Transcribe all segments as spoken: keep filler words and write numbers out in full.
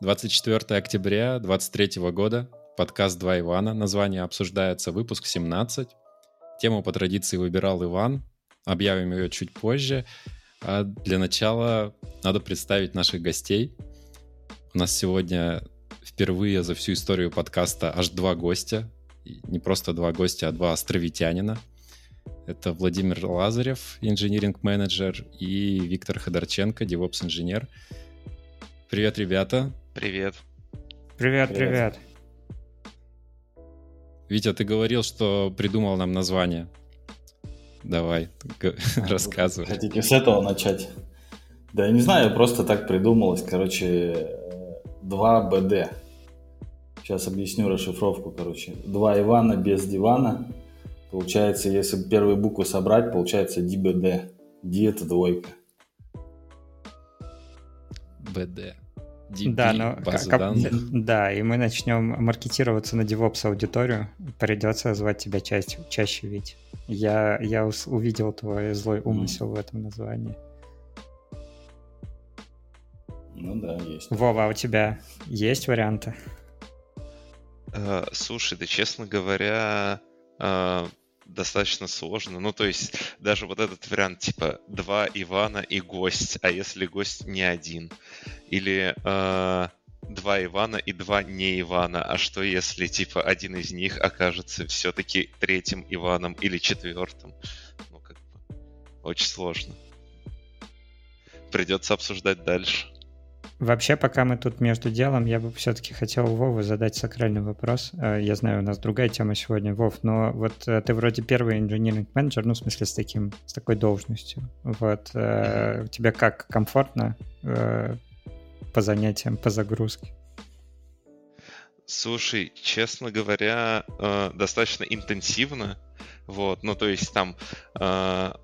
двадцать четвёртого октября две тысячи двадцать третьего года, подкаст «Два Ивана», название обсуждается, выпуск семнадцать. Тему по традиции выбирал Иван, объявим ее чуть позже. А для начала надо представить наших гостей. У нас сегодня впервые за всю историю подкаста аж два гостя. И не просто два гостя, а два островитянина. Это Владимир Лазарев, Engineering Manager, и Виктор Ходорченко, DevOps-инженер. Привет, ребята. Привет. Привет, привет. Витя, ты говорил, что придумал нам название. Давай, рассказывай. Хотите с этого начать? Да я не знаю, просто так придумалось. Короче, два бэ дэ. Сейчас объясню расшифровку, короче. Два Ивана без дивана. Получается, если первую букву собрать, получается ди бэ дэ. Ди — это двойка. бэ дэ. ди би, да, но база как, данных. Да, и мы начнем маркетироваться на DevOps-аудиторию. Придется звать тебя чаще, чаще ведь. Я, я увидел твой злой умысел mm. в этом названии. Ну да, есть. Вова, а у тебя есть варианты? Uh, слушай, да, честно говоря, uh, достаточно сложно. Ну, то есть даже вот этот вариант, типа, два Ивана и гость, а если гость не один? Или uh, два Ивана и два не Ивана, а что если, типа, один из них окажется все-таки третьим Иваном или четвертым? Ну, как бы, очень сложно. Придется обсуждать дальше. Вообще, пока мы тут между делом, я бы все-таки хотел Вову задать сакральный вопрос. Я знаю, у нас другая тема сегодня, Вов, но вот ты вроде первый инжиниринг-менеджер, ну, в смысле, с таким, с такой должностью. Вот. Mm-hmm. Тебе как комфортно по занятиям, по загрузке? Слушай, честно говоря, достаточно интенсивно. Вот. Ну, то есть там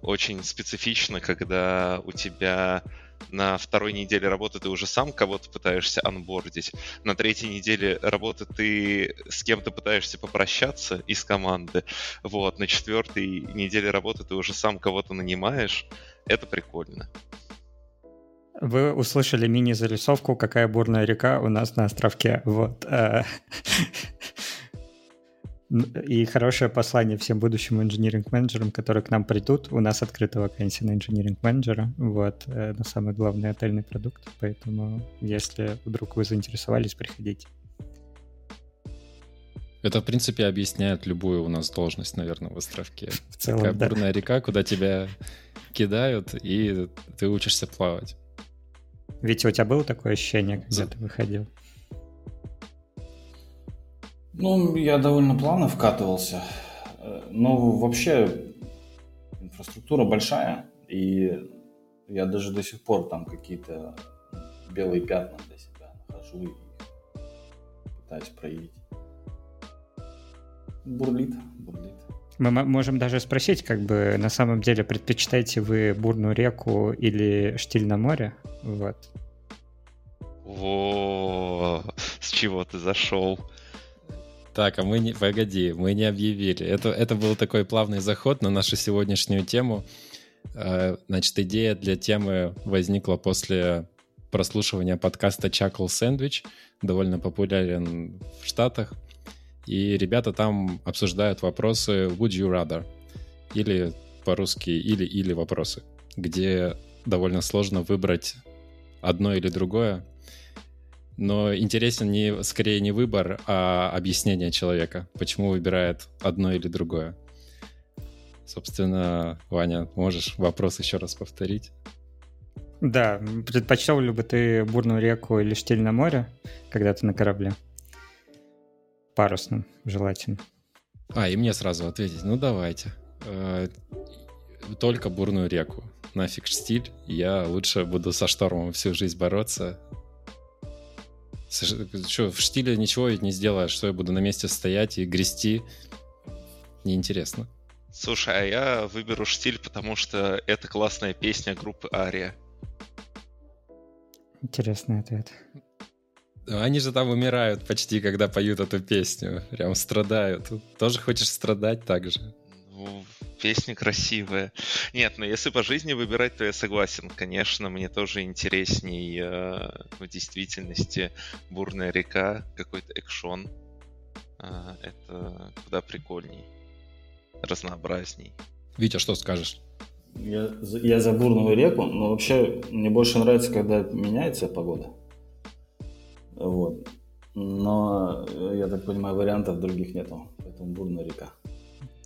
очень специфично, когда у тебя... На второй неделе работы ты уже сам кого-то пытаешься анбордить. На третьей неделе работы ты с кем-то пытаешься попрощаться из команды. Вот. На четвертой неделе работы ты уже сам кого-то нанимаешь. Это прикольно. Вы услышали мини-зарисовку «Какая бурная река у нас на островке». Вот. И хорошее послание всем будущим инжиниринг-менеджерам, которые к нам придут. У нас открыта вакансия на инжиниринг-менеджера, вот, на самый главный отельный продукт. Поэтому, если вдруг вы заинтересовались, приходите. Это, в принципе, объясняет любую у нас должность, наверное, в островке. В целом, такая, да, бурная река, куда тебя кидают, и ты учишься плавать. Ведь у тебя было такое ощущение, когда За... ты выходил? Ну, я довольно плавно вкатывался, но вообще инфраструктура большая, и я даже до сих пор там какие-то белые пятна для себя нахожу и пытаюсь проявить. Бурлит, бурлит. Мы можем даже спросить, как бы, на самом деле, предпочитаете вы бурную реку или штиль на море? Вот. О, с чего ты зашел? Так, а мы не... Погоди, мы не объявили. Это, это был такой плавный заход на нашу сегодняшнюю тему. Значит, идея для темы возникла после прослушивания подкаста Chuckle Sandwich. Довольно популярен в Штатах. И ребята там обсуждают вопросы «Would you rather?» или по-русски «или-или» вопросы, где довольно сложно выбрать одно или другое. Но интересен не, скорее не выбор, а объяснение человека, почему выбирает одно или другое. Собственно, Ваня, можешь вопрос еще раз повторить? Да, предпочел ли бы ты бурную реку или штиль на море, когда ты на корабле? Парусным, желательно. А, и мне сразу ответить, ну давайте. Только бурную реку, нафиг штиль, я лучше буду со штормом всю жизнь бороться. Что, в штиле ничего ведь не сделаешь, что я буду на месте стоять и грести. Неинтересно. Слушай, а я выберу штиль, потому что это классная песня группы Ария. Интересный ответ. Они же там умирают почти, когда поют эту песню. Прям страдают. Тоже хочешь страдать так же? Ну, песни красивые. Нет, но если по жизни выбирать, то я согласен. Конечно, мне тоже интересней э, в действительности бурная река, какой-то экшон. Э, это куда прикольней, разнообразней. Витя, что скажешь? Я, я за бурную реку, но вообще мне больше нравится, когда меняется погода. Вот. Но, я так понимаю, вариантов других нету. Поэтому бурная река.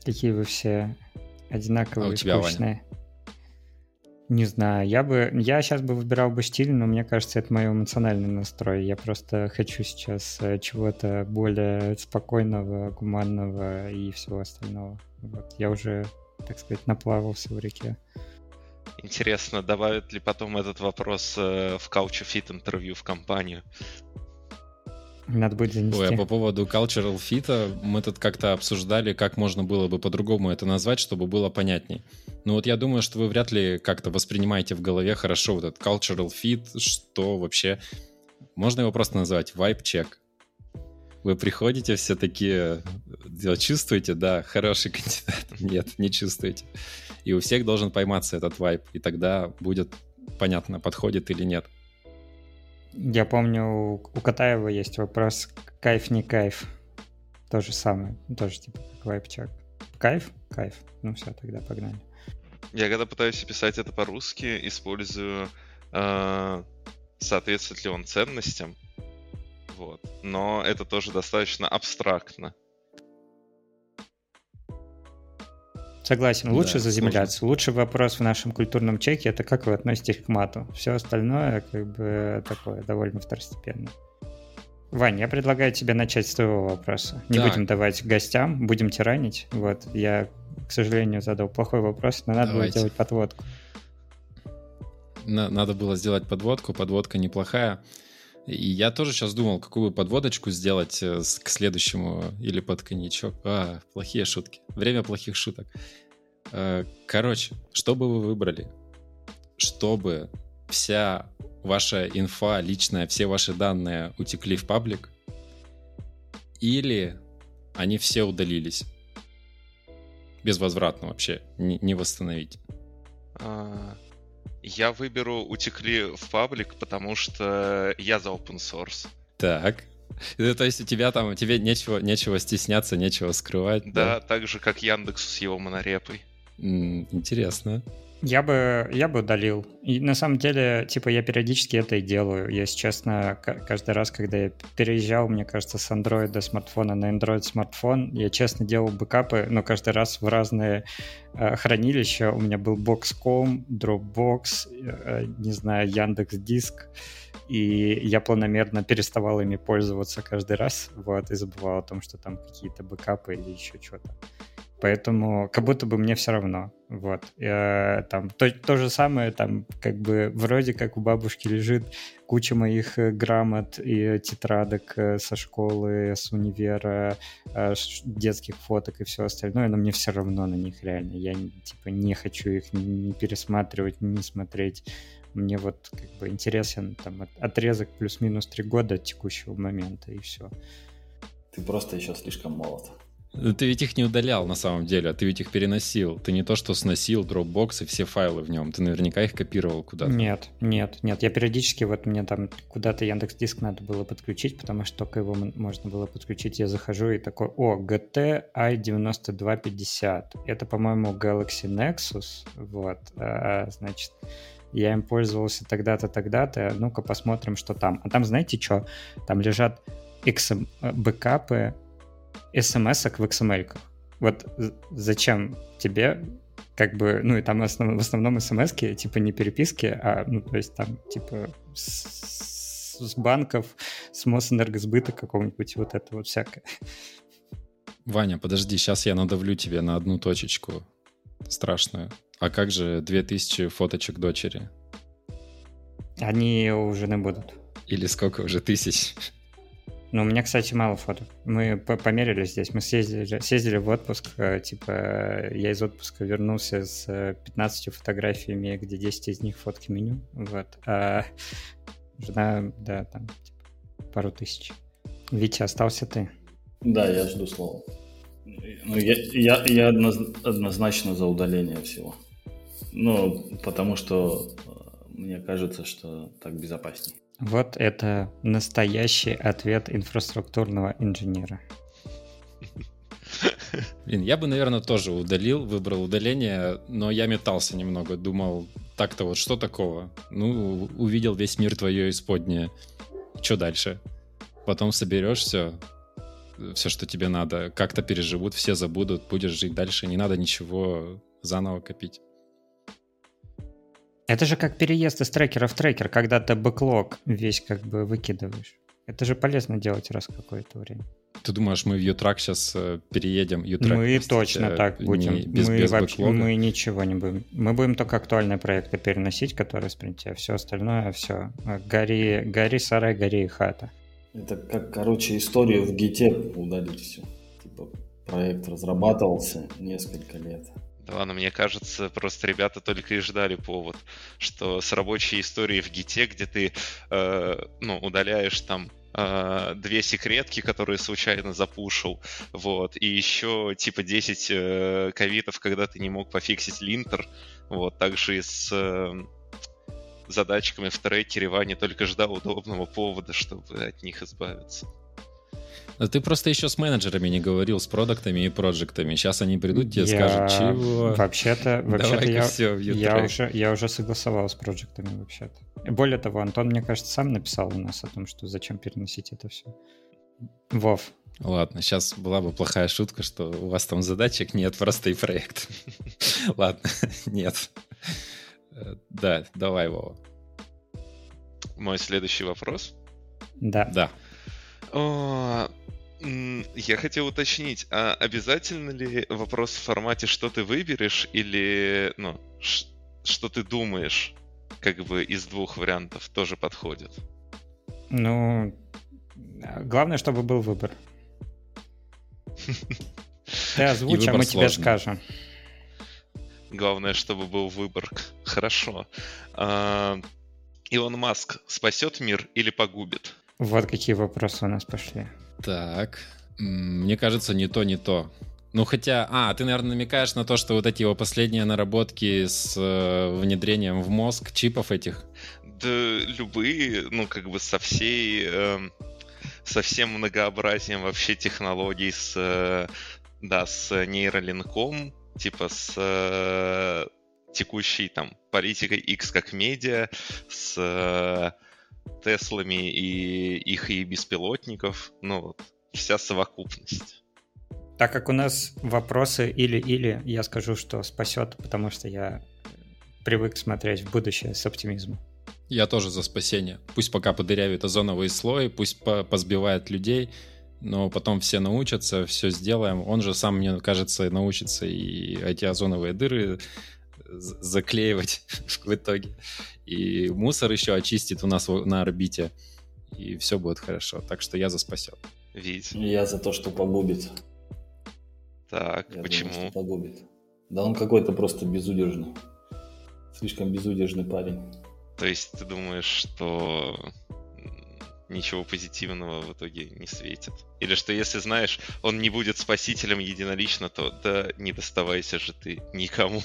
Такие вы все одинаковые, а скучные. Не знаю, я бы... Я сейчас бы выбирал бы стиль, но мне кажется, это мой эмоциональный настрой. Я просто хочу сейчас чего-то более спокойного, гуманного и всего остального. Вот. Я уже, так сказать, наплавался в реке. Интересно, добавят ли потом этот вопрос в Culture Fit интервью в компанию? Надо будет занести. Ой, а по поводу cultural fit мы тут как-то обсуждали, как можно было бы по-другому это назвать, чтобы было понятней. Ну вот я думаю, что вы вряд ли как-то воспринимаете в голове хорошо вот этот cultural fit, что вообще... Можно его просто назвать vibe-check. Вы приходите все такие, чувствуете, да, хороший кандидат, нет, не чувствуете. И у всех должен пойматься этот вайб, и тогда будет понятно, подходит или нет. Я помню, у Катаева есть вопрос «кайф, не кайф». То же самое, тоже типа как вайб-чек. Кайф? Кайф. Ну все, тогда погнали. Я когда пытаюсь описать это по-русски, использую э, соответствует ли он ценностям. Вот. Но это тоже достаточно абстрактно. Согласен, лучше да, заземляться. Сложно. Лучший вопрос в нашем культурном чеке — это как вы относитесь к мату. Все остальное как бы такое довольно второстепенно. Вань, я предлагаю тебе начать с твоего вопроса. Не так. Будем давать гостям, будем тиранить. Вот. Я, к сожалению, задал плохой вопрос, но надо Давайте. было делать подводку. Надо было сделать подводку, подводка неплохая. И я тоже сейчас думал, какую подводочку сделать к следующему или под коньячок. А, плохие шутки. Время плохих шуток. Короче, что бы вы выбрали? Чтобы вся ваша инфа личная, все ваши данные утекли в паблик? Или они все удалились? Безвозвратно вообще, не восстановить. Я выберу «Утекли в паблик», потому что я за open source. Так. То есть у тебя там, тебе нечего, нечего стесняться, нечего скрывать. Да, да, так же, как Яндекс с его монорепой. Интересно. Я бы, я бы удалил. И на самом деле, типа, я периодически это и делаю. Если честно, каждый раз, когда я переезжал, мне кажется, с Android до смартфона на Android смартфон, я честно делал бэкапы, но каждый раз в разные э, хранилища. У меня был Box.com, Dropbox, э, не знаю, Яндекс.Диск. И я планомерно переставал ими пользоваться каждый раз, вот, и забывал о том, что там какие-то бэкапы или еще что-то. Поэтому как будто бы мне все равно. Вот. Я, там, то, то же самое, там, как бы, вроде как у бабушки лежит куча моих грамот и тетрадок со школы, с универа, детских фоток и все остальное, но мне все равно на них реально. Я типа не хочу их не пересматривать, не смотреть. Мне вот как бы интересен там отрезок плюс-минус три года от текущего момента, и все. Ты просто еще слишком молод. Ты ведь их не удалял на самом деле, а ты ведь их переносил. Ты не то что сносил Dropbox и все файлы в нем, ты наверняка их копировал куда-то. Нет, нет, нет. Я периодически, вот мне там куда-то Яндекс.Диск надо было подключить, потому что только его можно было подключить. Я захожу и такой: о, джи ти ай девяносто два пятьдесят. Это, по-моему, Galaxy Nexus. Вот, а, значит... Я им пользовался тогда-то, тогда-то. Ну-ка посмотрим, что там. А там, знаете что? Там лежат XM, бэкапы эс эм эс-ок в экс эм эль-ках. Вот зачем тебе, как бы, ну и там в основном, в основном эс эм эс-ки, типа не переписки, а, ну то есть там типа с, с банков, с Мосэнергосбыта какого-нибудь, вот это вот всякое. Ваня, подожди, сейчас я надавлю тебе на одну точечку страшную. А как же две тысячи фоточек дочери? Они уже не будут. Или сколько уже тысяч? Ну, у меня, кстати, мало фоток. Мы померили здесь. Мы съездили, съездили в отпуск. Типа, я из отпуска вернулся с пятнадцатью фотографиями, где десять из них фотки меню. Вот. А жена, да, там, типа, пару тысяч. Витя, остался ты? Да, я жду слова. Ну, я, я, я однозначно за удаление всего. Ну, потому что мне кажется, что так безопаснее. Вот это настоящий ответ инфраструктурного инженера. Блин, я бы, наверное, тоже удалил, выбрал удаление, но я метался немного, думал, так-то вот что такого? Ну, увидел весь мир твое исподнее. Что дальше? Потом соберешь все, все, что тебе надо, как-то переживут, все забудут, будешь жить дальше, не надо ничего заново копить. Это же как переезд из трекера в трекер, когда ты бэклог весь как бы выкидываешь. Это же полезно делать раз в какое-то время. Ты думаешь, мы в U-Track сейчас переедем? U-Track, мы кстати, точно так будем. Не, без, мы, без вообще, мы ничего не будем. Мы будем только актуальные проекты переносить, которые в спринте. Все остальное, все. Гори, гори сарай, гори хата. Это как, короче, историю в гите удалить все. Типа проект разрабатывался несколько лет. Да ладно, мне кажется, просто ребята только и ждали повод, что с рабочей историей в гите, где ты э, ну, удаляешь там две секретки, которые случайно запушил, вот, и еще типа десять э, ковитов, когда ты не мог пофиксить линтер, вот, также и с э, задачками в трекере Ваня только ждал удобного повода, чтобы от них избавиться. Но ты просто еще с менеджерами не говорил, с продуктами и проджектами. Сейчас они придут, тебе я... скажут, чего. Вообще-то, вообще-то я... Все в я, уже, я уже согласовал с проджектами вообще-то. Более того, Антон, мне кажется, сам написал у нас о том, что зачем переносить это все. Вов. Ладно, сейчас была бы плохая шутка, что у вас там задачек нет, просто и проект. Ладно, нет. Да, давай, Вова. Мой следующий вопрос? Да. Да. О, я хотел уточнить, а обязательно ли вопрос в формате «что ты выберешь» или ну, «что ты думаешь» как бы из двух вариантов тоже подходит? Ну, главное, чтобы был выбор. Ты озвучь, а мы тебе скажем. Главное, чтобы был выбор. Хорошо. Илон Маск спасет мир или погубит? Вот какие вопросы у нас пошли. Так, мне кажется, не то, не то. Ну, хотя... А, ты, наверное, намекаешь на то, что вот эти его последние наработки с э, внедрением в мозг чипов этих? Да любые, ну, как бы со всей... Э, со всем многообразием вообще технологий, с... Э, да, с нейролинком, типа с... Э, текущей, там, политикой X как медиа, с... Э, Теслами и их и беспилотников, ну вот, вся совокупность. Так как у нас вопросы или-или, я скажу, что спасет, потому что я привык смотреть в будущее с оптимизмом. Я тоже за спасение. Пусть пока подырявит озоновый слой, пусть позбивает людей, но потом все научатся, все сделаем. Он же сам, мне кажется, научится и эти озоновые дыры заклеивать в итоге. И мусор еще очистит у нас на орбите. И все будет хорошо. Так что я за спасет. Вить. Я за то, что погубит. Так, я почему? Думаю, что погубит. Да он какой-то просто безудержный. Слишком безудержный парень. То есть ты думаешь, что ничего позитивного в итоге не светит? Или что если, знаешь, он не будет спасителем единолично, то да не доставайся же ты никому.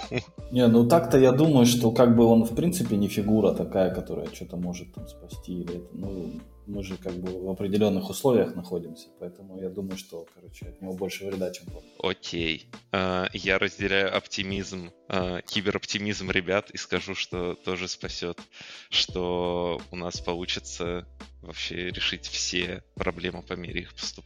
Не, ну так-то я думаю, что как бы он в принципе не фигура такая, которая что-то может там спасти. Или это, ну, мы же как бы в определенных условиях находимся, поэтому я думаю, что, короче, от него больше вреда, чем пользы. Окей. Я разделяю оптимизм, кибероптимизм ребят и скажу, что тоже спасет, что у нас получится вообще решить все проблемы по мере их поступления.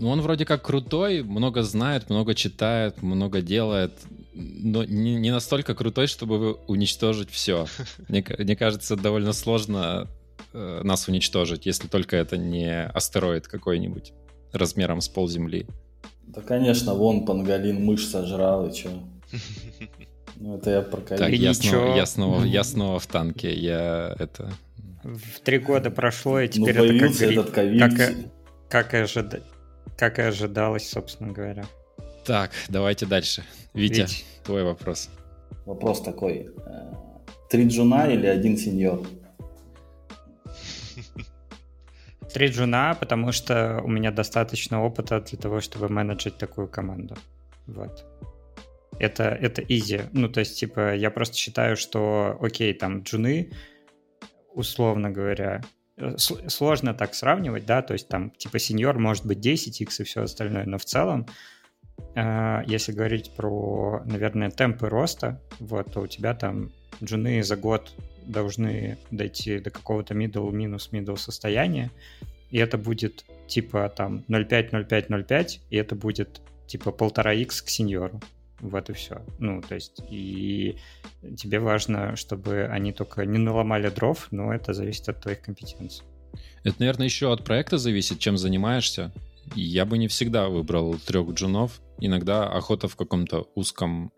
Ну, он вроде как крутой, много знает, много читает, много делает, но не, не настолько крутой, чтобы уничтожить все. Мне, мне кажется, довольно сложно э, нас уничтожить, если только это не астероид какой-нибудь размером с полземли. Да, конечно, вон панголин мышь сожрал и чё. Ну, это я про ковид. Так, я снова, я, снова, я снова в танке, я это... В три года прошло, и теперь ну, это как этот ковид. Как, как, и ожида... как и ожидалось, собственно говоря. Так, давайте дальше. Витя, Вить. Твой вопрос. Вопрос такой. Три джуна или один сеньор? Три джуна, потому что у меня достаточно опыта для того, чтобы менеджить такую команду. Вот. Это, это easy. Ну, то есть, типа, я просто считаю, что, окей, там, джуны, условно говоря, сложно так сравнивать, да, то есть, там, типа, сеньор может быть десять икс и все остальное, но в целом, э, если говорить про, наверное, темпы роста, вот, то у тебя там джуны за год должны дойти до какого-то middle, минус middle состояния, и это будет, типа, там, ноль целых пять, ноль целых пять, ноль целых пять, и это будет, типа, полтора икс к сеньору. Вот и все. Ну, то есть, и тебе важно, чтобы они только не наломали дров, но это зависит от твоих компетенций. Это, наверное, еще от проекта зависит, чем занимаешься. Я бы не всегда выбрал трех джунов. Иногда охота в каком-то узком,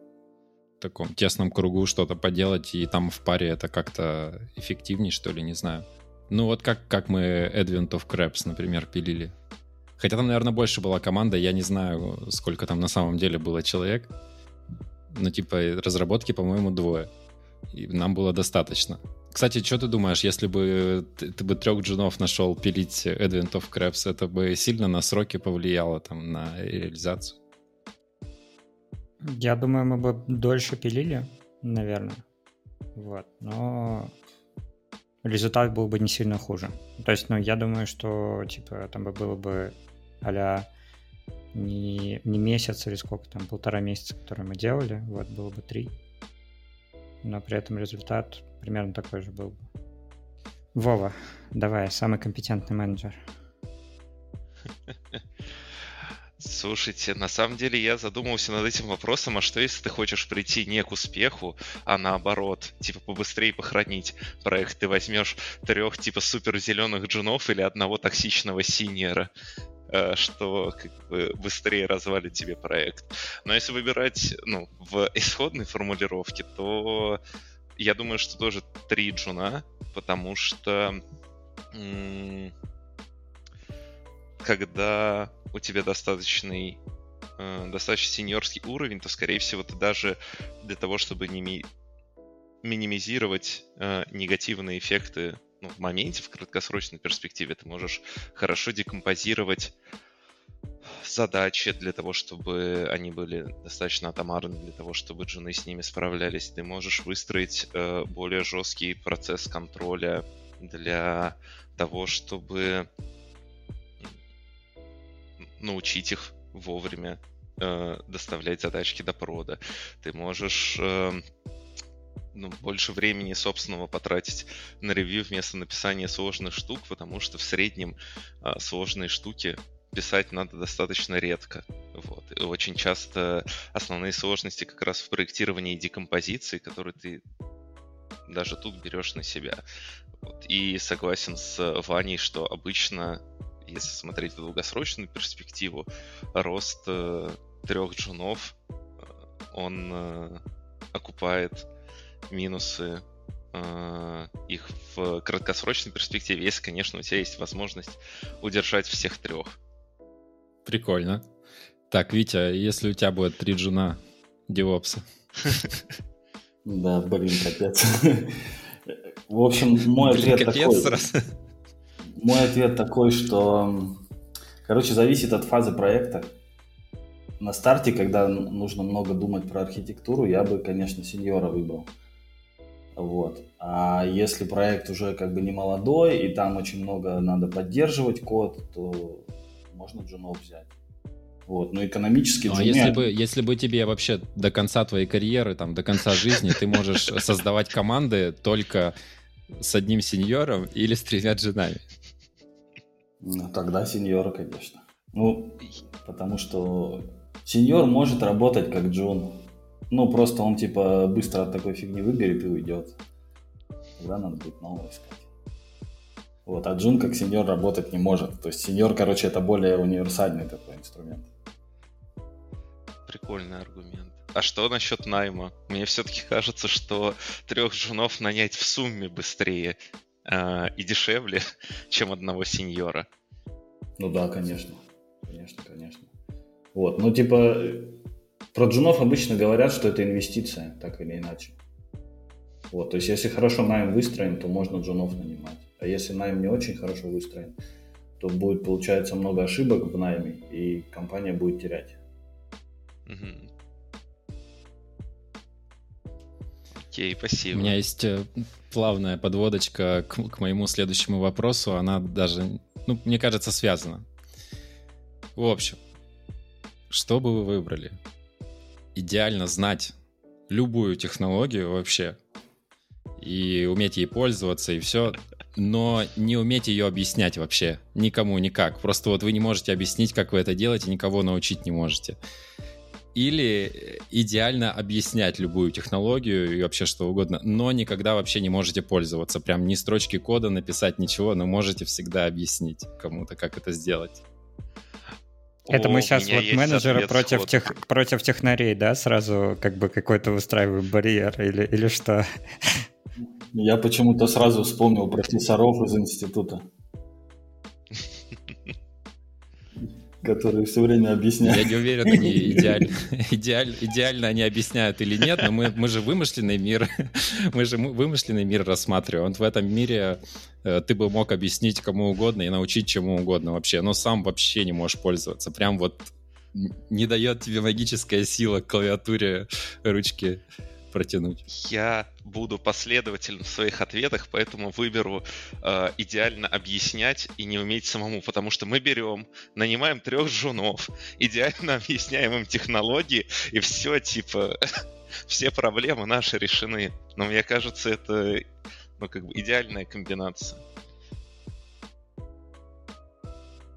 таком тесном кругу что-то поделать, и там в паре это как-то эффективнее, что ли, не знаю. Ну, вот как, как мы Advent of Crabs, например, пилили. Хотя там, наверное, больше была команда, я не знаю, сколько там на самом деле было человек. Ну, типа, разработки, по-моему, двое. И нам было достаточно. Кстати, что ты думаешь, если бы ты, ты бы трех джунов нашел пилить Advent of Crabs, это бы сильно на сроки повлияло там на реализацию? Я думаю, мы бы дольше пилили, наверное. Вот, но результат был бы не сильно хуже. То есть, ну, я думаю, что, типа, там бы было бы а-ля Не, не месяц или сколько там, полтора месяца, которые мы делали, вот, было бы три. Но при этом результат примерно такой же был бы. Вова, давай, самый компетентный менеджер. Слушайте, на самом деле я задумался над этим вопросом, а что если ты хочешь прийти не к успеху, а наоборот, типа побыстрее похоронить проект, ты возьмешь трех типа супер зеленых джунов или одного токсичного синьора, что как бы быстрее развалит тебе проект. Но если выбирать, ну, в исходной формулировке, то я думаю, что тоже три джуна, потому что м- когда у тебя достаточный, э, достаточно сеньорский уровень, то, скорее всего, ты даже для того, чтобы не ми- минимизировать э, негативные эффекты, ну, в моменте, в краткосрочной перспективе, ты можешь хорошо декомпозировать задачи для того, чтобы они были достаточно атомарны, для того, чтобы джуны с ними справлялись. Ты можешь выстроить э, более жесткий процесс контроля для того, чтобы научить их вовремя э, доставлять задачки до прода. Ты можешь... Э, Ну, больше времени собственного потратить на ревью вместо написания сложных штук, потому что в среднем а, сложные штуки писать надо достаточно редко. Вот. И очень часто основные сложности как раз в проектировании и декомпозиции, которые ты даже тут берешь на себя. Вот. И согласен с Ваней, что обычно, если смотреть в долгосрочную перспективу, рост э, трех джунов, он э, окупает минусы э, их в краткосрочной перспективе, если, конечно, у тебя есть возможность удержать всех трех. Прикольно. Так, Витя, если у тебя будет три джуна девопса. Да, блин, капец. В общем, мой ответ такой. Мой ответ такой, что, короче, зависит от фазы проекта. На старте, когда нужно много думать про архитектуру, я бы, конечно, сеньора выбрал. Вот. А если проект уже как бы не молодой, и там очень много надо поддерживать код, то можно джунов взять. Вот. Но экономически джуны... Ну, а если бы, если бы тебе вообще до конца твоей карьеры, там, до конца жизни, ты можешь создавать команды только с одним сеньором или с тремя джунами? Ну, тогда сеньора, конечно. Ну, потому что сеньор может работать как джун. Ну, просто он, типа, быстро от такой фигни выберет и уйдет. Тогда надо будет нового искать. Вот, а джун как сеньор работать не может. То есть сеньор, короче, это более универсальный такой инструмент. Прикольный аргумент. А что насчет найма? Мне все-таки кажется, что трех джунов нанять в сумме быстрее э, и дешевле, чем одного сеньора. Ну да, конечно. Конечно, конечно. Вот, ну, типа... Про джунов обычно говорят, что это инвестиция, так или иначе. Вот, то есть если хорошо найм выстроен, то можно джунов нанимать. А если найм не очень хорошо выстроен, то будет, получается, много ошибок в найме, и компания будет терять. Угу. Окей, спасибо. У меня есть плавная подводочка к, к моему следующему вопросу. Она даже, ну, мне кажется, связана. В общем, что бы вы выбрали? Идеально знать любую технологию вообще и уметь ей пользоваться и все, но не уметь ее объяснять вообще никому никак. Просто вот вы не можете объяснить, как вы это делаете, никого научить не можете. Или идеально объяснять любую технологию и вообще что угодно, но никогда вообще не можете пользоваться. Прям ни строчки кода написать, ничего, но можете всегда объяснить кому-то, как это сделать. Это О, мы сейчас вот менеджеры против, тех, против технарей, да? Сразу как бы какой-то выстраиваем барьер или, или что? Я почему-то сразу вспомнил профессоров из института, которые все время объясняют. Я не уверен, они идеально, идеально, идеально они объясняют или нет, но мы, мы же вымышленный мир, мы же вымышленный мир рассматриваем. В этом мире ты бы мог объяснить кому угодно и научить чему угодно вообще, но сам вообще не можешь пользоваться. Прям вот не дает тебе магическая сила к клавиатуре ручки протянуть. Я буду последователен в своих ответах, поэтому выберу э, идеально объяснять и не уметь самому, потому что мы берем, нанимаем трех жунов, идеально объясняем им технологии, и все, типа, все проблемы наши решены. Но мне кажется, это, ну, как бы идеальная комбинация.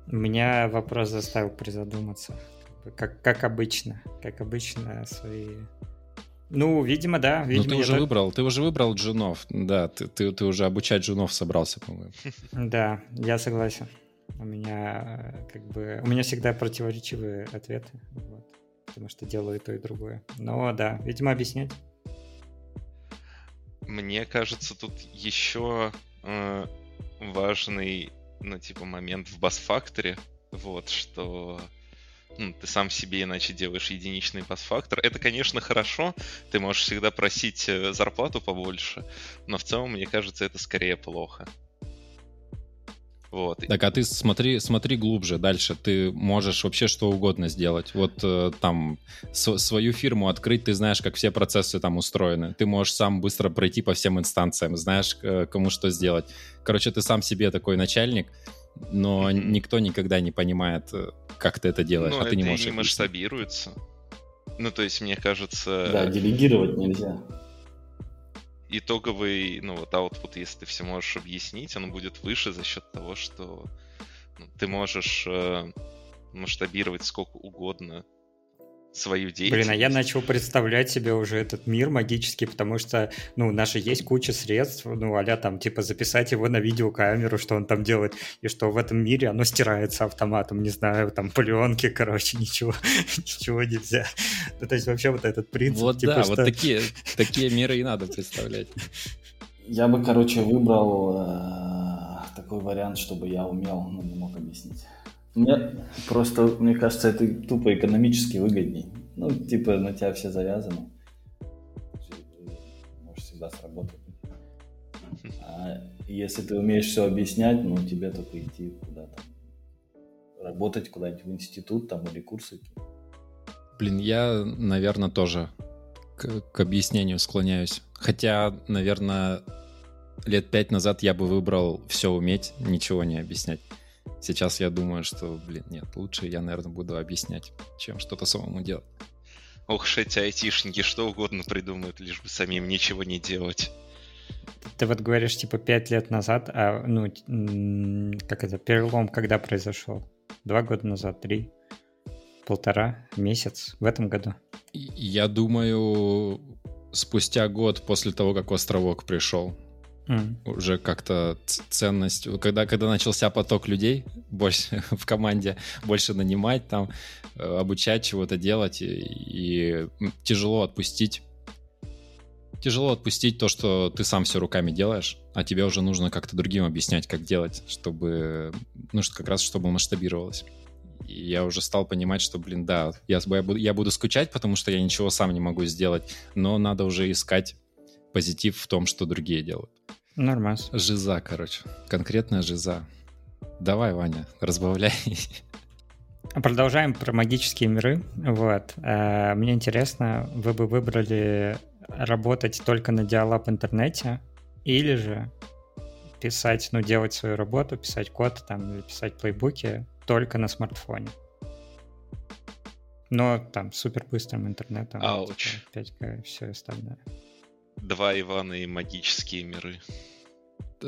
Меня вопрос заставил призадуматься. Как, как обычно. Как обычно свои... Ну, видимо, да. Видимо, ты уже так... выбрал, ты уже выбрал джунов, да, ты, ты, ты уже обучать джунов собрался, по-моему. Да, я согласен. У меня как бы, у меня всегда противоречивые ответы, вот, потому что делаю и то, и другое. Но да, видимо, объяснять. Мне кажется, тут еще э, важный, ну, типа, момент в бас-факторе, вот, что... Ну, ты сам себе иначе делаешь единичный бас-фактор. Это, конечно, хорошо. Ты можешь всегда просить зарплату побольше. Но в целом, мне кажется, это скорее плохо. Вот. Так, а ты смотри, смотри глубже дальше. Ты можешь вообще что угодно сделать. Вот там с- свою фирму открыть, ты знаешь, как все процессы там устроены. Ты можешь сам быстро пройти по всем инстанциям. Знаешь, кому что сделать. Короче, ты сам себе такой начальник. Но mm-hmm. никто никогда не понимает, как ты это делаешь, но а ты не можешь. Ну, это не масштабируется. Ну, то есть, мне кажется... Да, делегировать нельзя. Итоговый, ну, вот output, если ты все можешь объяснить, он будет выше за счет того, что ты можешь масштабировать сколько угодно свою деятельность. Блин, а я начал представлять себе уже этот мир магический, потому что, ну, у нас же есть куча средств, ну, а-ля там, типа, записать его на видеокамеру, что он там делает, и что в этом мире оно стирается автоматом, не знаю, там, пленки, короче, ничего, ничего нельзя. Ну, то есть вообще вот этот принцип, вот типа, да, что... Вот такие, такие миры и надо представлять. Я бы, короче, выбрал такой вариант, чтобы я умел, но не мог объяснить. Нет, просто, мне кажется, это тупо экономически выгодней. Ну, типа, на тебя все завязаны. Может, всегда сработать. А если ты умеешь все объяснять, ну, тебе только идти куда-то. Работать куда-нибудь в институт там или курсы. Блин, я, наверное, тоже к, к объяснению склоняюсь. Хотя, наверное, лет пять назад я бы выбрал все уметь, ничего не объяснять. Сейчас я думаю, что, блин, нет, лучше я, наверное, буду объяснять, чем что-то самому делать. Ох, эти айтишники что угодно придумают, лишь бы самим ничего не делать. Ты вот говоришь, типа, пять лет назад, а, ну, как это, перелом когда произошел? Два года назад, три, полтора, месяц в этом году? Я думаю, спустя год после того, как Островок пришел. Mm. Уже как-то ценность, когда, когда начался поток людей больше в команде, больше нанимать, там, обучать чего-то делать, и, и тяжело отпустить. Тяжело отпустить то, что ты сам все руками делаешь, а тебе уже нужно как-то другим объяснять, как делать, чтобы, ну, как раз чтобы масштабировалось. И я уже стал понимать, что, блин, да, я, я, буду, я буду скучать, потому что я ничего сам не могу сделать, но надо уже искать позитив в том, что другие делают. Нормально. Жиза, короче. Конкретная жиза. Давай, Ваня, разбавляй. Продолжаем про магические миры. Вот. Мне интересно, вы бы выбрали работать только на диалап интернете или же писать, ну, делать свою работу, писать код там, или писать плейбуки только на смартфоне? Но там супербыстрым интернетом. Ауч. пять джи, все остальное. Два Ивана и магические миры.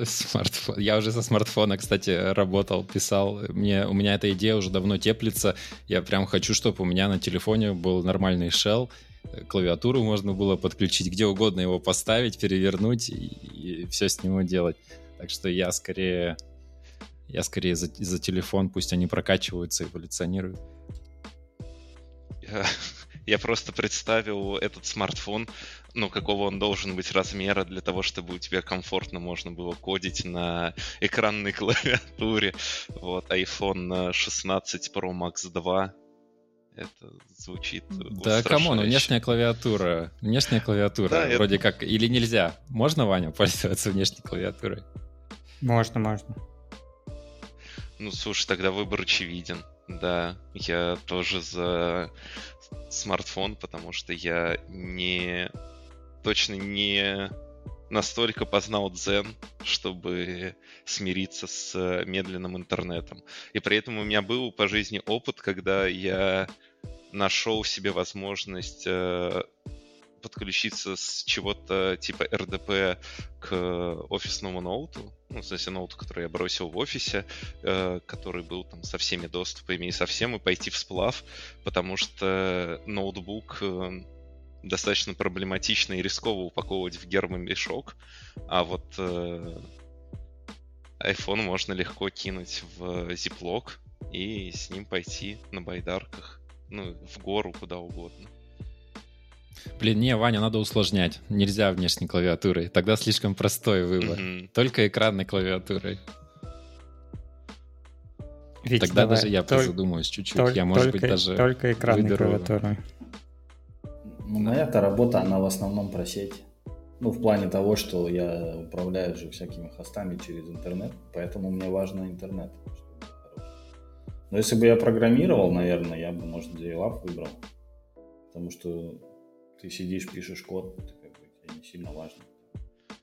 Смартфон. Я уже со смартфона, кстати, работал, писал. Мне, у меня эта идея уже давно теплится. Я прям хочу, чтобы у меня на телефоне был нормальный шелл. Клавиатуру можно было подключить, где угодно его поставить, перевернуть и, и все с него делать. Так что я скорее, я скорее за, за телефон, пусть они прокачиваются, эволюционируют. Я, я просто представил этот смартфон, ну, какого он должен быть размера для того, чтобы у тебя комфортно можно было кодить на экранной клавиатуре. Вот, айфон шестнадцать про макс два. Это звучит... Да, камон, внешняя клавиатура. Внешняя клавиатура. Да, вроде это... как... Или нельзя? Можно, Ваня, пользоваться внешней клавиатурой? Можно, можно. Ну, слушай, тогда выбор очевиден. Да, я тоже за смартфон, потому что я не... точно не настолько познал дзен, чтобы смириться с медленным интернетом. И при этом у меня был по жизни опыт, когда я нашел в себе возможность э, подключиться с чего-то типа эр дэ пэ к офисному ноуту. Ну, в смысле, ноуту, который я бросил в офисе, э, который был там со всеми доступами и со всем, и пойти в сплав, потому что ноутбук... Э, достаточно проблематично и рисково упаковывать в гермомешок, а вот э, iPhone можно легко кинуть в зиплок и с ним пойти на байдарках, ну, в гору, куда угодно. Блин, не, Ваня, надо усложнять. Нельзя внешней клавиатурой. Тогда слишком простой выбор. Mm-hmm. Только экранной клавиатурой. Ведь тогда давай. Даже я Толь... призадумаюсь чуть-чуть. Толь... Я, может только... быть, даже только экранной клавиатурой. Ну, моя-то работа, она в основном про сеть. Ну, в плане того, что я управляю же всякими хостами через интернет, поэтому мне важно интернет. Но если бы я программировал, наверное, я бы, может, диалап выбрал. Потому что ты сидишь, пишешь код, это как бы тебе не сильно важно.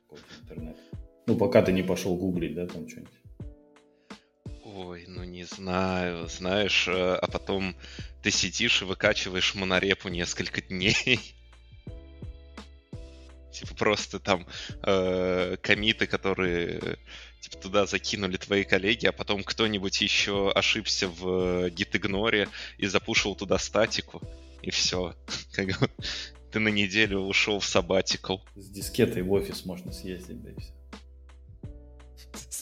Код интернет. Ну, пока ты не пошел гуглить, да, там что-нибудь. Ой, ну не знаю, знаешь, а потом ты сидишь и выкачиваешь монорепу несколько дней. Типа просто там э, комиты, которые типа туда закинули твои коллеги, а потом кто-нибудь еще ошибся в гитигноре и запушил туда статику, и все. Ты на неделю ушел в сабатикл. С дискетой в офис можно съездить, да и все.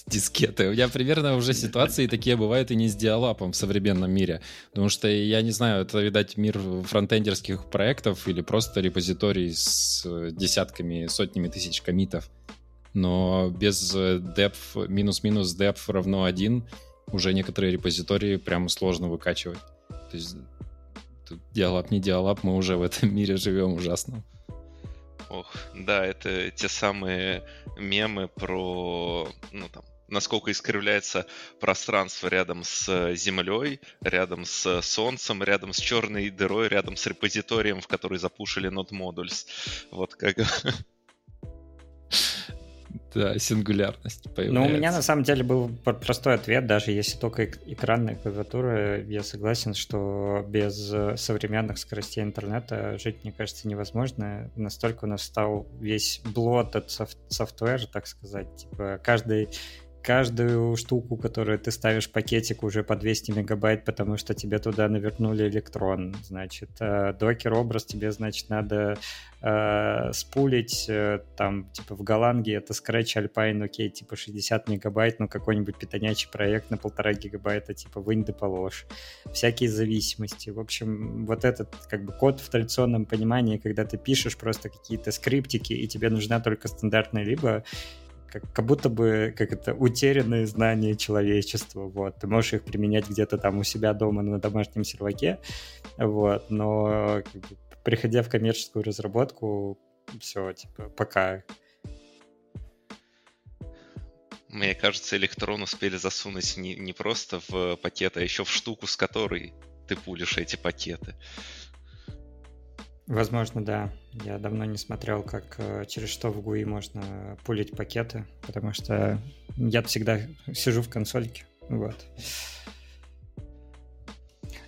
Дискеты. У меня примерно уже ситуации такие бывают и не с диалапом в современном мире. Потому что, я не знаю, это, видать, мир фронтендерских проектов или просто репозиторий с десятками, сотнями тысяч коммитов. Но без депф, минус-минус депф равно один, уже некоторые репозитории прямо сложно выкачивать. То есть тут диалап, не диалап, мы уже в этом мире живем ужасно. Ох, да, это те самые мемы про, ну, там, насколько искривляется пространство рядом с Землей, рядом с Солнцем, рядом с черной дырой, рядом с репозиторием, в который запушили node-modules. Вот как... Да, сингулярность появляется. Ну, у меня на самом деле был простой ответ, даже если только экранная клавиатура, я согласен, что без современных скоростей интернета жить, мне кажется, невозможно. Настолько у нас стал весь блот от софт- софтвера, так сказать. Типа каждый, каждую штуку, которую ты ставишь в пакетик, уже по двести мегабайт, потому что тебе туда навернули электрон. Значит, докер-образ тебе, значит, надо... спулить там, типа, в Голанге это Scratch, Alpine, окей, типа шестьдесят мегабайт, но какой-нибудь питонячий проект на полтора гигабайта, типа, вынь да положь. Всякие зависимости. В общем, вот этот, как бы, код в традиционном понимании, когда ты пишешь просто какие-то скриптики, и тебе нужна только стандартная либо, как, как будто бы, как это, утерянные знания человечества, вот. Ты можешь их применять где-то там у себя дома на домашнем серваке, вот, но, как бы, приходя в коммерческую разработку, все, типа, пока. Мне кажется, электрон успели засунуть не, не просто в пакет, а еще в штуку, с которой ты пулишь эти пакеты. Возможно, да. Я давно не смотрел, как через что в гуи можно пулить пакеты, потому что я всегда сижу в консольке. Вот.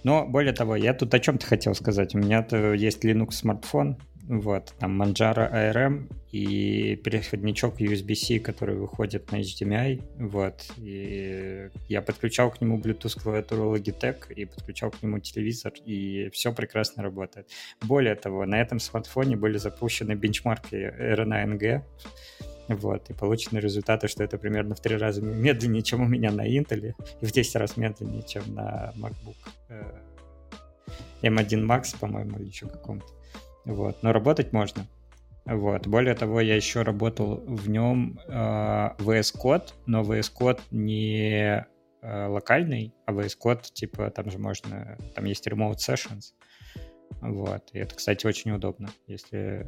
Но, более того, я тут о чем-то хотел сказать. У меня-то есть Linux-смартфон, вот, там Manjaro эй ар эм и переходничок ю эс би-C, который выходит на эйч ди эм ай, вот, и я подключал к нему Bluetooth-клавиатуру Logitech и подключал к нему телевизор, и все прекрасно работает. Более того, на этом смартфоне были запущены бенчмарки эр эн эй эн джи, вот, и получены результаты, что это примерно в три раза медленнее, чем у меня на Intel, и в десять раз медленнее, чем на MacBook эм один Max, по-моему, или еще каком-то. Вот. Но работать можно. Вот. Более того, я еще работал в нем э, ви эс Code, но ви эс Code не э, локальный, а ви эс Code, типа, там же можно... Там есть Remote Sessions. Вот. И это, кстати, очень удобно, если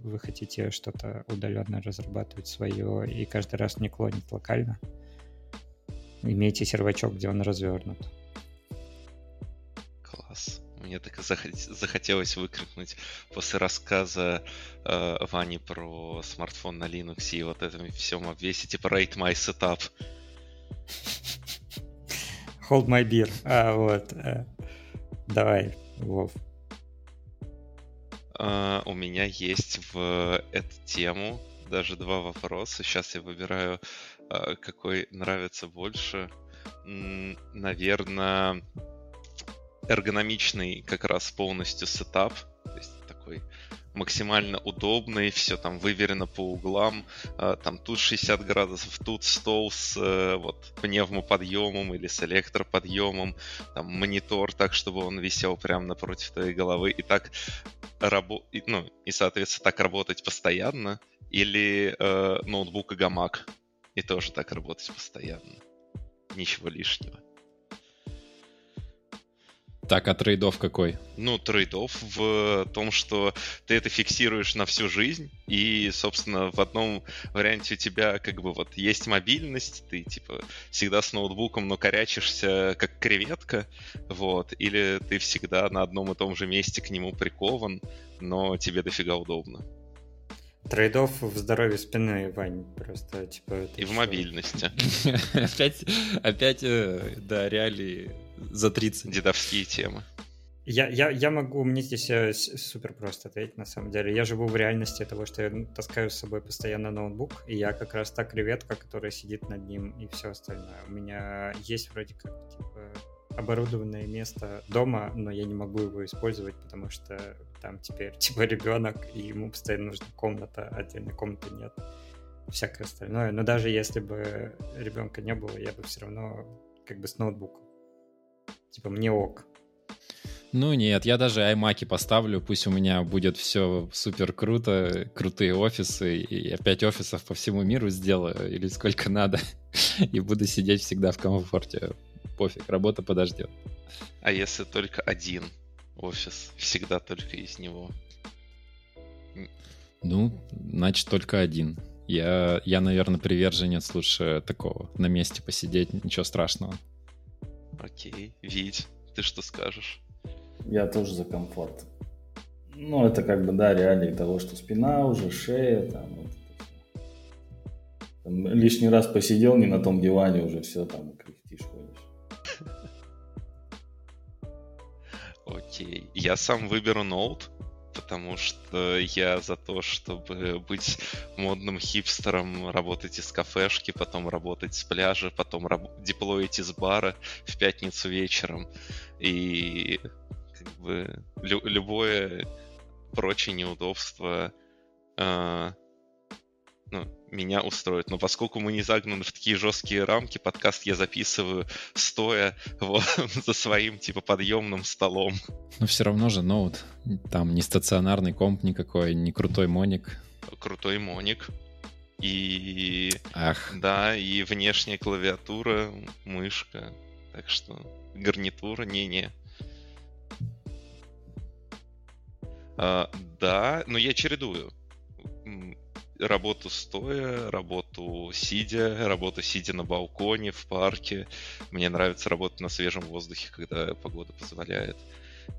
вы хотите что-то удаленно разрабатывать свое и каждый раз не клонить локально. Имейте сервачок, где он развернут. Класс. Мне так захотелось выкрикнуть после рассказа э, Вани про смартфон на Linux и вот этом всем обвесе, типа rate my setup. Hold my beer. А, вот. Давай, Вов. Uh, у меня есть в эту тему даже два вопроса. Сейчас я выбираю, uh, какой нравится больше. Mm, наверное, эргономичный как раз полностью сетап. То есть такой максимально удобный, все там выверено по углам. Uh, там тут шестьдесят градусов, тут стол с uh, вот, пневмоподъемом или с электроподъемом. Там монитор так, чтобы он висел прямо напротив твоей головы. И так... Рабо... Ну, и, соответственно, так работать постоянно, или э, ноутбук и гамак, и тоже так работать постоянно. Ничего лишнего. Так, а трейд-офф какой? Ну, трейд-офф в том, что ты это фиксируешь на всю жизнь, и, собственно, в одном варианте у тебя как бы вот есть мобильность, ты, типа, всегда с ноутбуком, но корячишься как креветка, вот, или ты всегда на одном и том же месте к нему прикован, но тебе дофига удобно. Трейд-офф в здоровье спины, Вань, просто, типа... И в мобильности. Опять, да, реалии... За тридцать. Дедовские темы. Я, я, я могу, мне здесь супер просто ответить, на самом деле. Я живу в реальности того, что я таскаю с собой постоянно ноутбук, и я как раз та креветка, которая сидит над ним, и все остальное. У меня есть вроде как типа оборудованное место дома, но я не могу его использовать, потому что там теперь типа ребенок, и ему постоянно нужна комната, отдельной комнаты нет. Всякое остальное. Но даже если бы ребенка не было, я бы все равно как бы с ноутбуком. Типа мне ок. Ну нет, я даже аймаки поставлю, пусть у меня будет все супер круто, крутые офисы, и опять офисов по всему миру сделаю, или сколько надо, и буду сидеть всегда в комфорте. Пофиг, работа подождет. А если только один офис, всегда только из него? Ну, значит, только один. Я, я наверное, приверженец лучше такого, на месте посидеть, ничего страшного. Окей, Вить, ты что скажешь? Я тоже за комфорт. Ну, это как бы, да, реалии того, что спина уже, шея, там, вот, там лишний раз посидел не на том диване, уже все, там, кряхтишь, ходишь. Окей, я сам выберу ноут, потому что я за то, чтобы быть модным хипстером, работать из кафешки, потом работать с пляжа, потом раб- деплоить из бара в пятницу вечером. И как бы лю- любое прочее неудобство э- ну, меня устроит. Но поскольку мы не загнаны в такие жесткие рамки, подкаст я записываю стоя вот, за своим типа подъемным столом. Но все равно же ноут. Там не стационарный комп никакой, не крутой моник. Крутой моник. И... Ах. Да, и внешняя клавиатура, мышка. Так что гарнитура, не-не. А, да, но я чередую. работу стоя, работу сидя, работу сидя на балконе, в парке. Мне нравится работать на свежем воздухе, когда погода позволяет.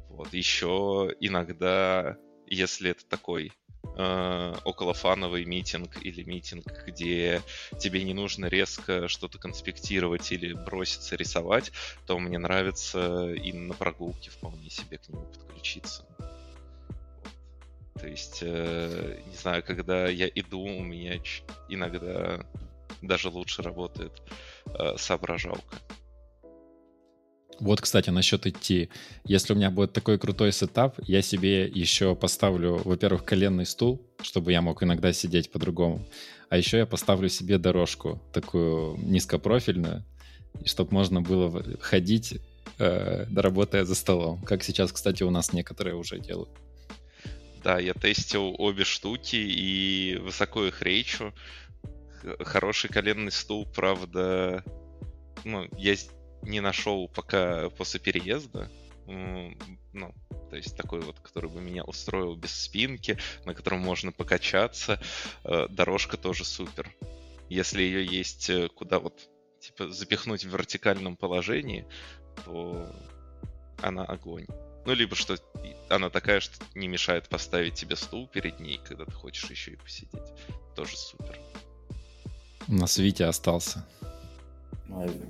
Вот. Еще иногда, если это такой э, околофановый митинг или митинг, где тебе не нужно резко что-то конспектировать или броситься рисовать, то мне нравится и на прогулке вполне себе к нему подключиться. То есть, э, не знаю, когда я иду, у меня ч- иногда даже лучше работает э, соображалка. Вот, кстати, насчет идти. Если у меня будет такой крутой сетап, я себе еще поставлю, во-первых, коленный стул, чтобы я мог иногда сидеть по-другому. А еще я поставлю себе дорожку, такую низкопрофильную, чтобы можно было ходить, э, работая за столом. Как сейчас, кстати, у нас некоторые уже делают. Да, я тестил обе штуки и высоко их рейчу. Хороший коленный стул, правда, ну, я не нашел пока после переезда. Ну, то есть такой вот, который бы меня устроил без спинки, на котором можно покачаться. Дорожка тоже супер. Если ее есть куда вот, типа, запихнуть в вертикальном положении, то она огонь. Ну, либо что она такая, что не мешает поставить тебе стул перед ней, когда ты хочешь еще и посидеть. Тоже супер. У нас Витя остался.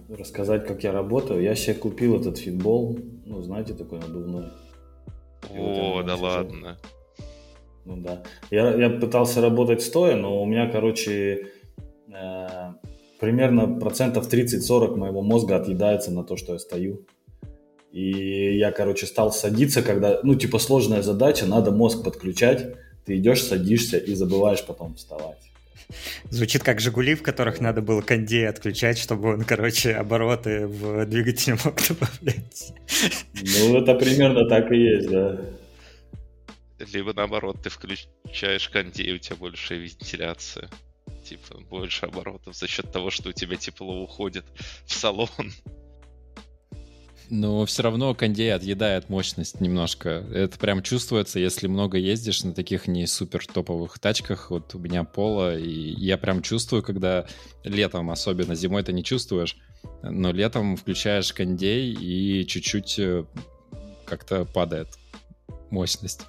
Рассказать, как я работаю. Я себе купил этот фитбол. Ну, знаете, такой надувной. И О, вот да ладно. Ну да. Я, я пытался работать стоя, но у меня, короче, э, примерно процентов тридцать-сорок моего мозга отъедается на то, что я стою. И я, короче, стал садиться, когда, ну, типа, сложная задача, надо мозг подключать, ты идешь, садишься и забываешь потом вставать. Звучит как «Жигули», в которых надо было кондей отключать, чтобы он, короче, обороты в двигателе мог добавлять. Ну, это примерно так и есть, да. Либо, наоборот, ты включаешь кондей, у тебя больше вентиляция, типа, больше оборотов за счет того, что у тебя тепло уходит в салон. Но все равно кондей отъедает мощность немножко. Это прям чувствуется, если много ездишь на таких не супер топовых тачках. Вот у меня Polo, и я прям чувствую, когда летом, особенно зимой-то не чувствуешь, но летом включаешь кондей и чуть-чуть как-то падает мощность.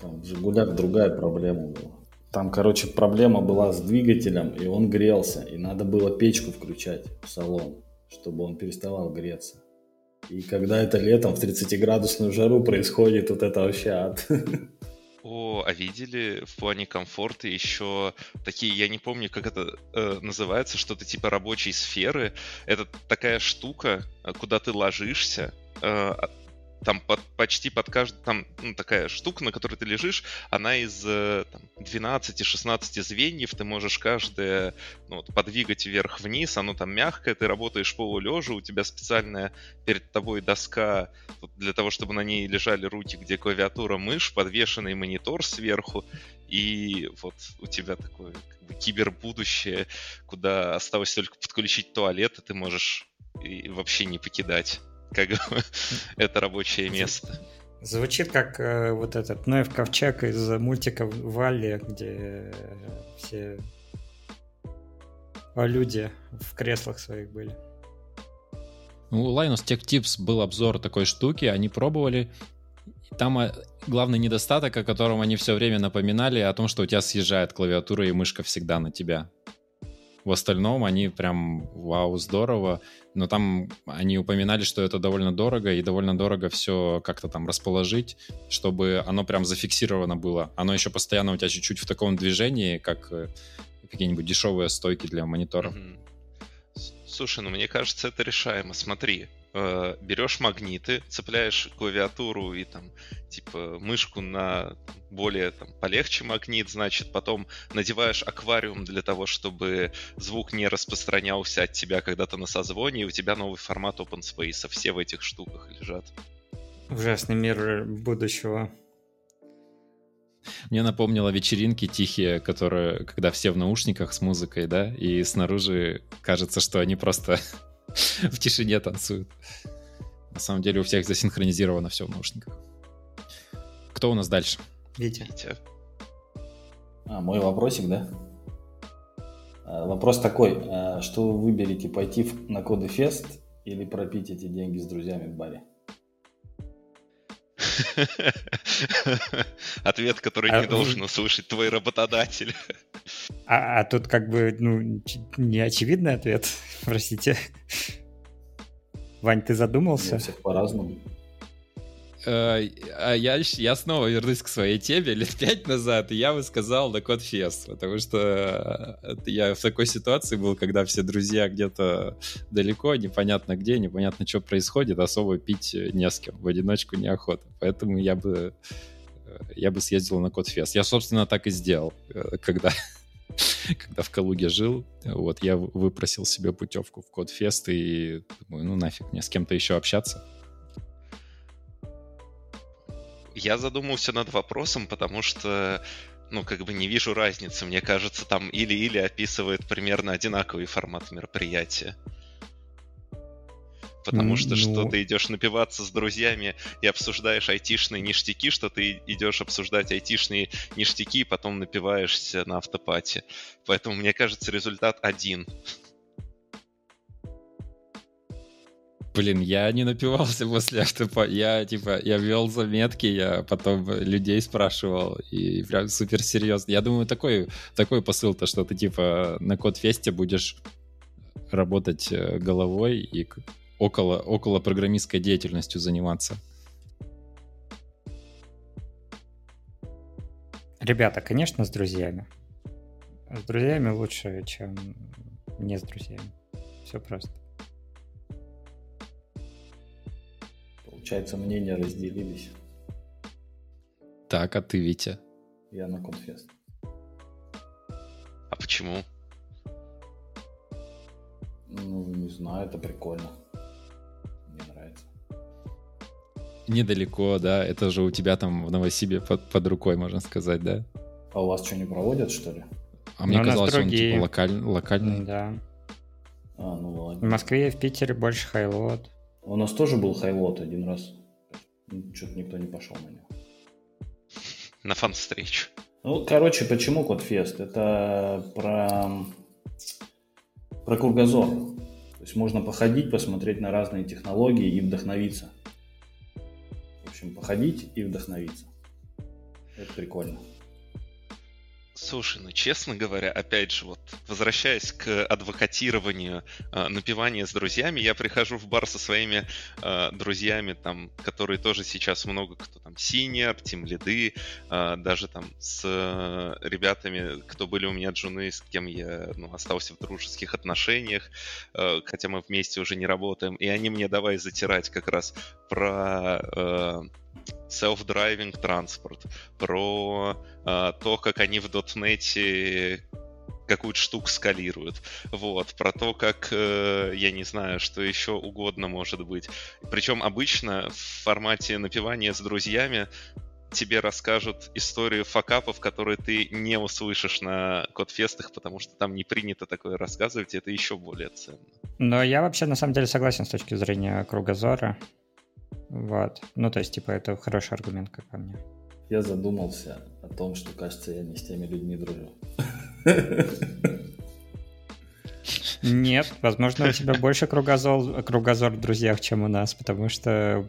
Там в «Жигулях» другая проблема была. Там, короче, проблема была с двигателем, и он грелся, и надо было печку включать в салон, чтобы он переставал греться. И когда это летом в тридцатиградусную жару происходит, вот это вообще ад. О, а видели в плане комфорта еще такие, я не помню, как это э, называется, что-то типа рабочей сферы. Это такая штука, куда ты ложишься, э, там под, почти под каждый... Там ну, такая штука, на которой ты лежишь, она из там, двенадцати-шестнадцати звеньев, ты можешь каждое ну, вот, подвигать вверх-вниз, оно там мягкое, ты работаешь полулежа, у тебя специальная перед тобой доска для того, чтобы на ней лежали руки, где клавиатура, мышь, подвешенный монитор сверху, и вот у тебя такое как бы, кибербудущее, куда осталось только подключить туалет, и ты можешь и вообще не покидать. Как это рабочее место. Звучит как э, вот этот Ноев ковчег из мультика «Валли», где все люди в креслах своих были. У Linus Tech Tips был обзор такой штуки, они пробовали. Там главный недостаток, о котором они все время напоминали, о том, что у тебя съезжает клавиатура и мышка всегда на тебя. В остальном они прям вау, здорово, но там они упоминали, что это довольно дорого, и довольно дорого все как-то там расположить, чтобы оно прям зафиксировано было. Оно еще постоянно у тебя чуть-чуть в таком движении, как какие-нибудь дешевые стойки для мониторов. Слушай, ну мне кажется, это решаемо. Смотри, берешь магниты, цепляешь клавиатуру и там типа мышку на более там, полегче магнит, значит, потом надеваешь аквариум для того, чтобы звук не распространялся от тебя когда-то на созвоне, и у тебя новый формат open space. Все в этих штуках лежат. Ужасный мир будущего. Мне напомнило вечеринки тихие, которые, когда все в наушниках с музыкой, да, и снаружи кажется, что они просто в тишине танцуют. На самом деле у всех засинхронизировано все в наушниках. Кто у нас дальше? Витя. Витя. А, мой вопросик, да? Вопрос такой, что вы выберете, пойти на Кодефест или пропить эти деньги с друзьями в баре? Ответ, который а, не должен услышать твой работодатель. А, а тут как бы, ну, не очевидный ответ, простите. Вань, ты задумался? У всех по-разному. А, а я, я снова вернусь к своей теме. Лет пять назад я бы сказал на Кодфест, потому что я в такой ситуации был, когда все друзья где-то далеко, непонятно где, непонятно, что происходит, особо пить не с кем, в одиночку неохота. Поэтому я бы, я бы съездил на Кодфест. Я, собственно, так и сделал, когда, когда в Калуге жил. Вот, я выпросил себе путевку в Кодфест и думаю, ну нафиг, мне с кем-то еще общаться. Я задумался над вопросом, потому что, ну, как бы не вижу разницы. Мне кажется, там или-или описывает примерно одинаковый формат мероприятия. Потому что, ну... что ты идешь напиваться с друзьями и обсуждаешь айтишные ништяки, что ты идешь обсуждать айтишные ништяки и потом напиваешься на автопати. Поэтому, мне кажется, результат один. Блин, я не напивался после автопати. Я, типа, я вел заметки, я потом людей спрашивал, и прям суперсерьезно. Я думаю, такой, такой посыл-то, что ты, типа, на Кодфесте будешь работать головой и около, около программистской деятельностью заниматься. Ребята, конечно, с друзьями. С друзьями лучше, чем не с друзьями. Все просто. Получается, мнения разделились. Так, а ты, Витя? Я на Кодфест. А почему? Ну, не знаю, это прикольно. Мне нравится. Недалеко, да? Это же у тебя там в Новосибе под, под рукой, можно сказать, да? А у вас что, не проводят, что ли? А мне Но казалось, он типа локаль, локальный. Да. А, ну ладно. В Москве и в Питере больше хайлот. У нас тоже был хайлот один раз. Что-то никто не пошел на него. На фан-встречу. Ну, короче, почему Кодфест? Это про... про кругозор. То есть можно походить, посмотреть на разные технологии и вдохновиться. В общем, походить и вдохновиться. Это прикольно. Слушай, ну, честно говоря, опять же, вот, возвращаясь к адвокатированию э, напивания с друзьями, я прихожу в бар со своими э, друзьями, там, которые тоже сейчас много кто там, синьор, тимлиды, э, даже там с э, ребятами, кто были у меня джуны, с кем я, ну, остался в дружеских отношениях, э, хотя мы вместе уже не работаем, и они мне давай затирать как раз про... Э, self-driving транспорт, про э, то, как они в дотнете какую-то штуку скалируют, вот, про то, как, э, я не знаю, что еще угодно может быть. Причем обычно в формате напивания с друзьями тебе расскажут историю факапов, которые ты не услышишь на Кодфестах, потому что там не принято такое рассказывать, и это еще более ценно. Но я вообще на самом деле согласен с точки зрения кругозора. Вот. Ну, то есть, типа, это хороший аргумент, как по мне. Я задумался о том, что, кажется, я не с теми людьми дружу. Нет, возможно, у тебя больше кругозор, кругозор в друзьях, чем у нас, потому что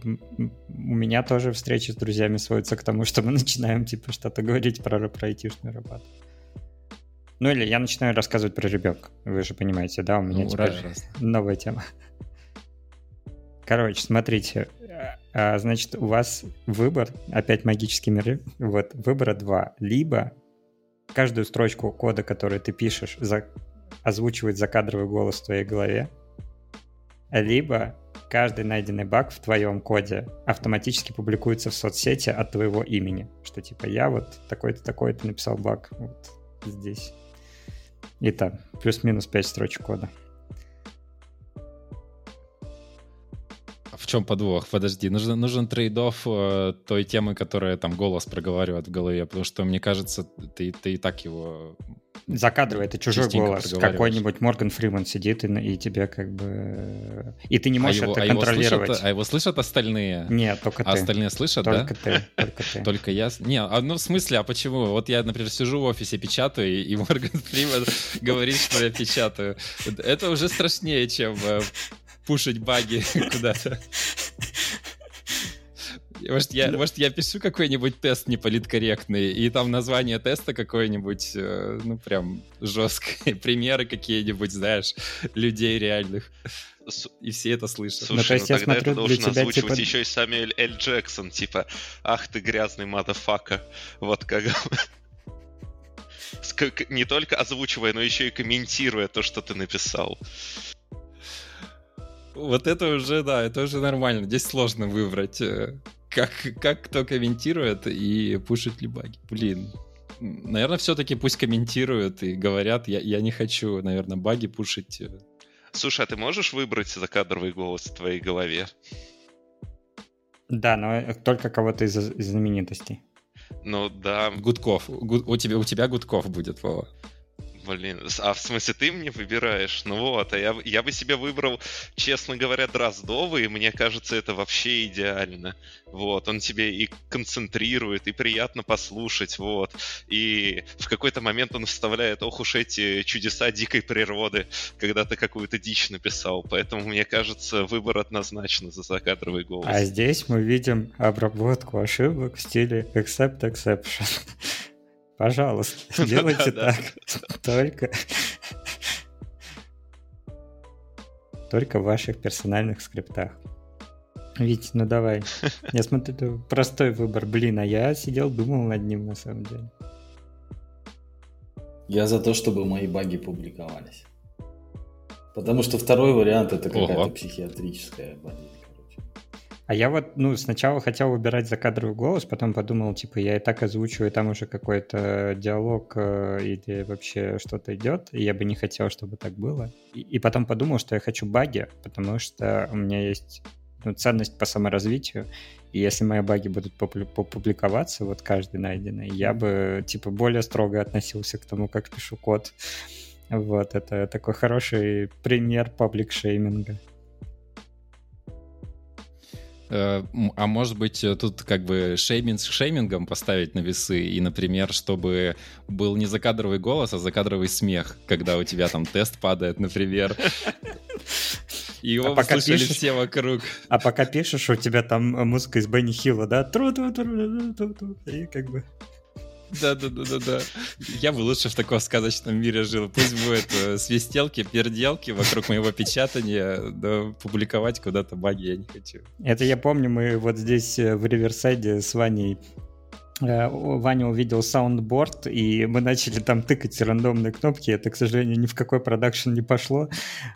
у меня тоже встречи с друзьями сводятся к тому, что мы начинаем, типа, что-то говорить про, про айтишную работу. Ну, или я начинаю рассказывать про ребенка. Вы же понимаете, да? У меня ну, теперь раз. Новая тема. Короче, смотрите, значит, у вас выбор, опять магический мир, вот, выбора два. Либо каждую строчку кода, которую ты пишешь, за... озвучивает закадровый голос в твоей голове, либо каждый найденный баг в твоем коде автоматически публикуется в соцсети от твоего имени, что типа я вот такой-то, такой-то написал баг вот здесь. И там плюс-минус пять строчек кода. В чем подвох? Подожди, нужен, нужен трейд-офф э, той темы, которая там голос проговаривает в голове, потому что, мне кажется, ты, ты и так его закадрово, это чужой голос. Какой-нибудь Морган Фримен сидит и, и тебе как бы... И ты не можешь а его, это а контролировать. Его слышат, а его слышат остальные? Нет, только а ты. А остальные слышат, только да? Только ты, только ты. Только я... Не, а, ну в смысле, а почему? Вот я, например, сижу в офисе, печатаю, и, и Морган Фримен говорит, что я печатаю. Это уже страшнее, чем э, пушить баги куда-то. Может я, может, я пишу какой-нибудь тест неполиткорректный, и там название теста какое-нибудь, ну, прям жесткое, примеры какие-нибудь, знаешь, людей реальных. И все это слышат. Слушай, ну, то есть ну, я тогда смотрю, это должен озвучивать типа... еще и Самюэль Эль Джексон, типа, ах ты грязный мадафака. Вот как... Не только озвучивая, но еще и комментируя то, что ты написал. Вот это уже, да, это уже нормально. Здесь сложно выбрать... Как, как кто комментирует и пушит ли баги. Блин. Наверное, все-таки пусть комментируют и говорят. Я, я не хочу, наверное, баги пушить. Слушай, а ты можешь выбрать закадровый голос в твоей голове? Да, но только кого-то из, из знаменитостей. Ну да. Гудков. Гуд, у, тебя, у тебя Гудков будет, Вова. Блин, а в смысле ты мне выбираешь? Ну вот, а я, я бы себе выбрал, честно говоря, Дроздовый, и мне кажется, это вообще идеально. Вот, он тебе и концентрирует, и приятно послушать, вот. И в какой-то момент он вставляет, ох уж эти чудеса дикой природы, когда ты какую-то дичь написал. Поэтому, мне кажется, выбор однозначно за закадровый голос. А здесь мы видим обработку ошибок в стиле Accept Exception. Пожалуйста, делайте так. Только... Только в ваших персональных скриптах. Вить, ну давай. Я смотрю, простой выбор. Блин, а я сидел, думал над ним на самом деле. Я за то, чтобы мои баги публиковались. Потому что второй вариант — это какая-то Ого. психиатрическая болезнь. А я вот, ну, сначала хотел выбирать закадровый голос, потом подумал, типа, я и так озвучиваю, там уже какой-то диалог или вообще что-то идет, и я бы не хотел, чтобы так было. И, и потом подумал, что я хочу баги, потому что у меня есть, ну, ценность по саморазвитию, и если мои баги будут публиковаться, вот каждый найденный, я бы, типа, более строго относился к тому, как пишу код. Вот, это такой хороший пример паблик-шейминга. А может быть, тут как бы шейминг с шеймингом поставить на весы, и, например, чтобы был не закадровый голос, а закадровый смех, когда у тебя там тест падает, например, и его услышали все вокруг. А пока пишешь, у тебя там музыка из Бенни Хилла, да? Тру-тру-тру-тру-тру-тру, и как бы... Да-да-да-да-да. Я бы лучше в таком сказочном мире жил. Пусть будет э, свистелки, перделки вокруг моего печатания, да, публиковать куда-то баги я не хочу. Это я помню, мы вот здесь в Риверсайде с Ваней... Э, Ваня увидел саундборд, и мы начали там тыкать рандомные кнопки. Это, к сожалению, ни в какой продакшн не пошло.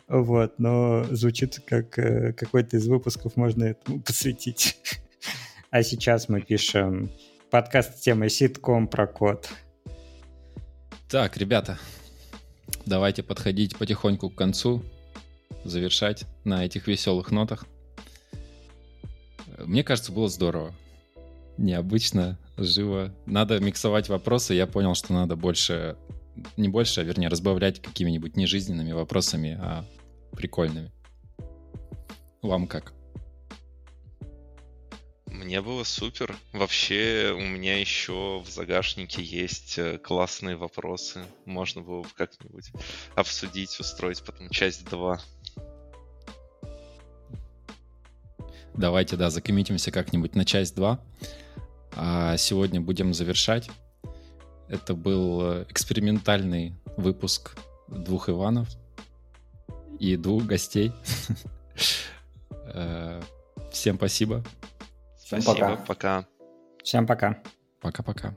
Вот, но звучит как э, какой-то из выпусков можно этому посвятить. А сейчас мы пишем... Подкаст с темой ситком про код. Так, ребята, давайте подходить потихоньку к концу, завершать на этих веселых нотах. Мне кажется, было здорово. Необычно, живо. Надо миксовать вопросы. Я понял, что надо больше, не больше, а вернее разбавлять какими-нибудь не жизненными вопросами, а прикольными. Вам как? Мне было супер. Вообще, у меня еще в загашнике есть классные вопросы. Можно было бы как-нибудь обсудить, устроить потом часть два. Давайте, да, закоммитимся как-нибудь на часть два. А сегодня будем завершать. Это был экспериментальный выпуск двух Иванов и двух гостей. Всем спасибо. Всем пока. Пока. Всем пока. Пока-пока.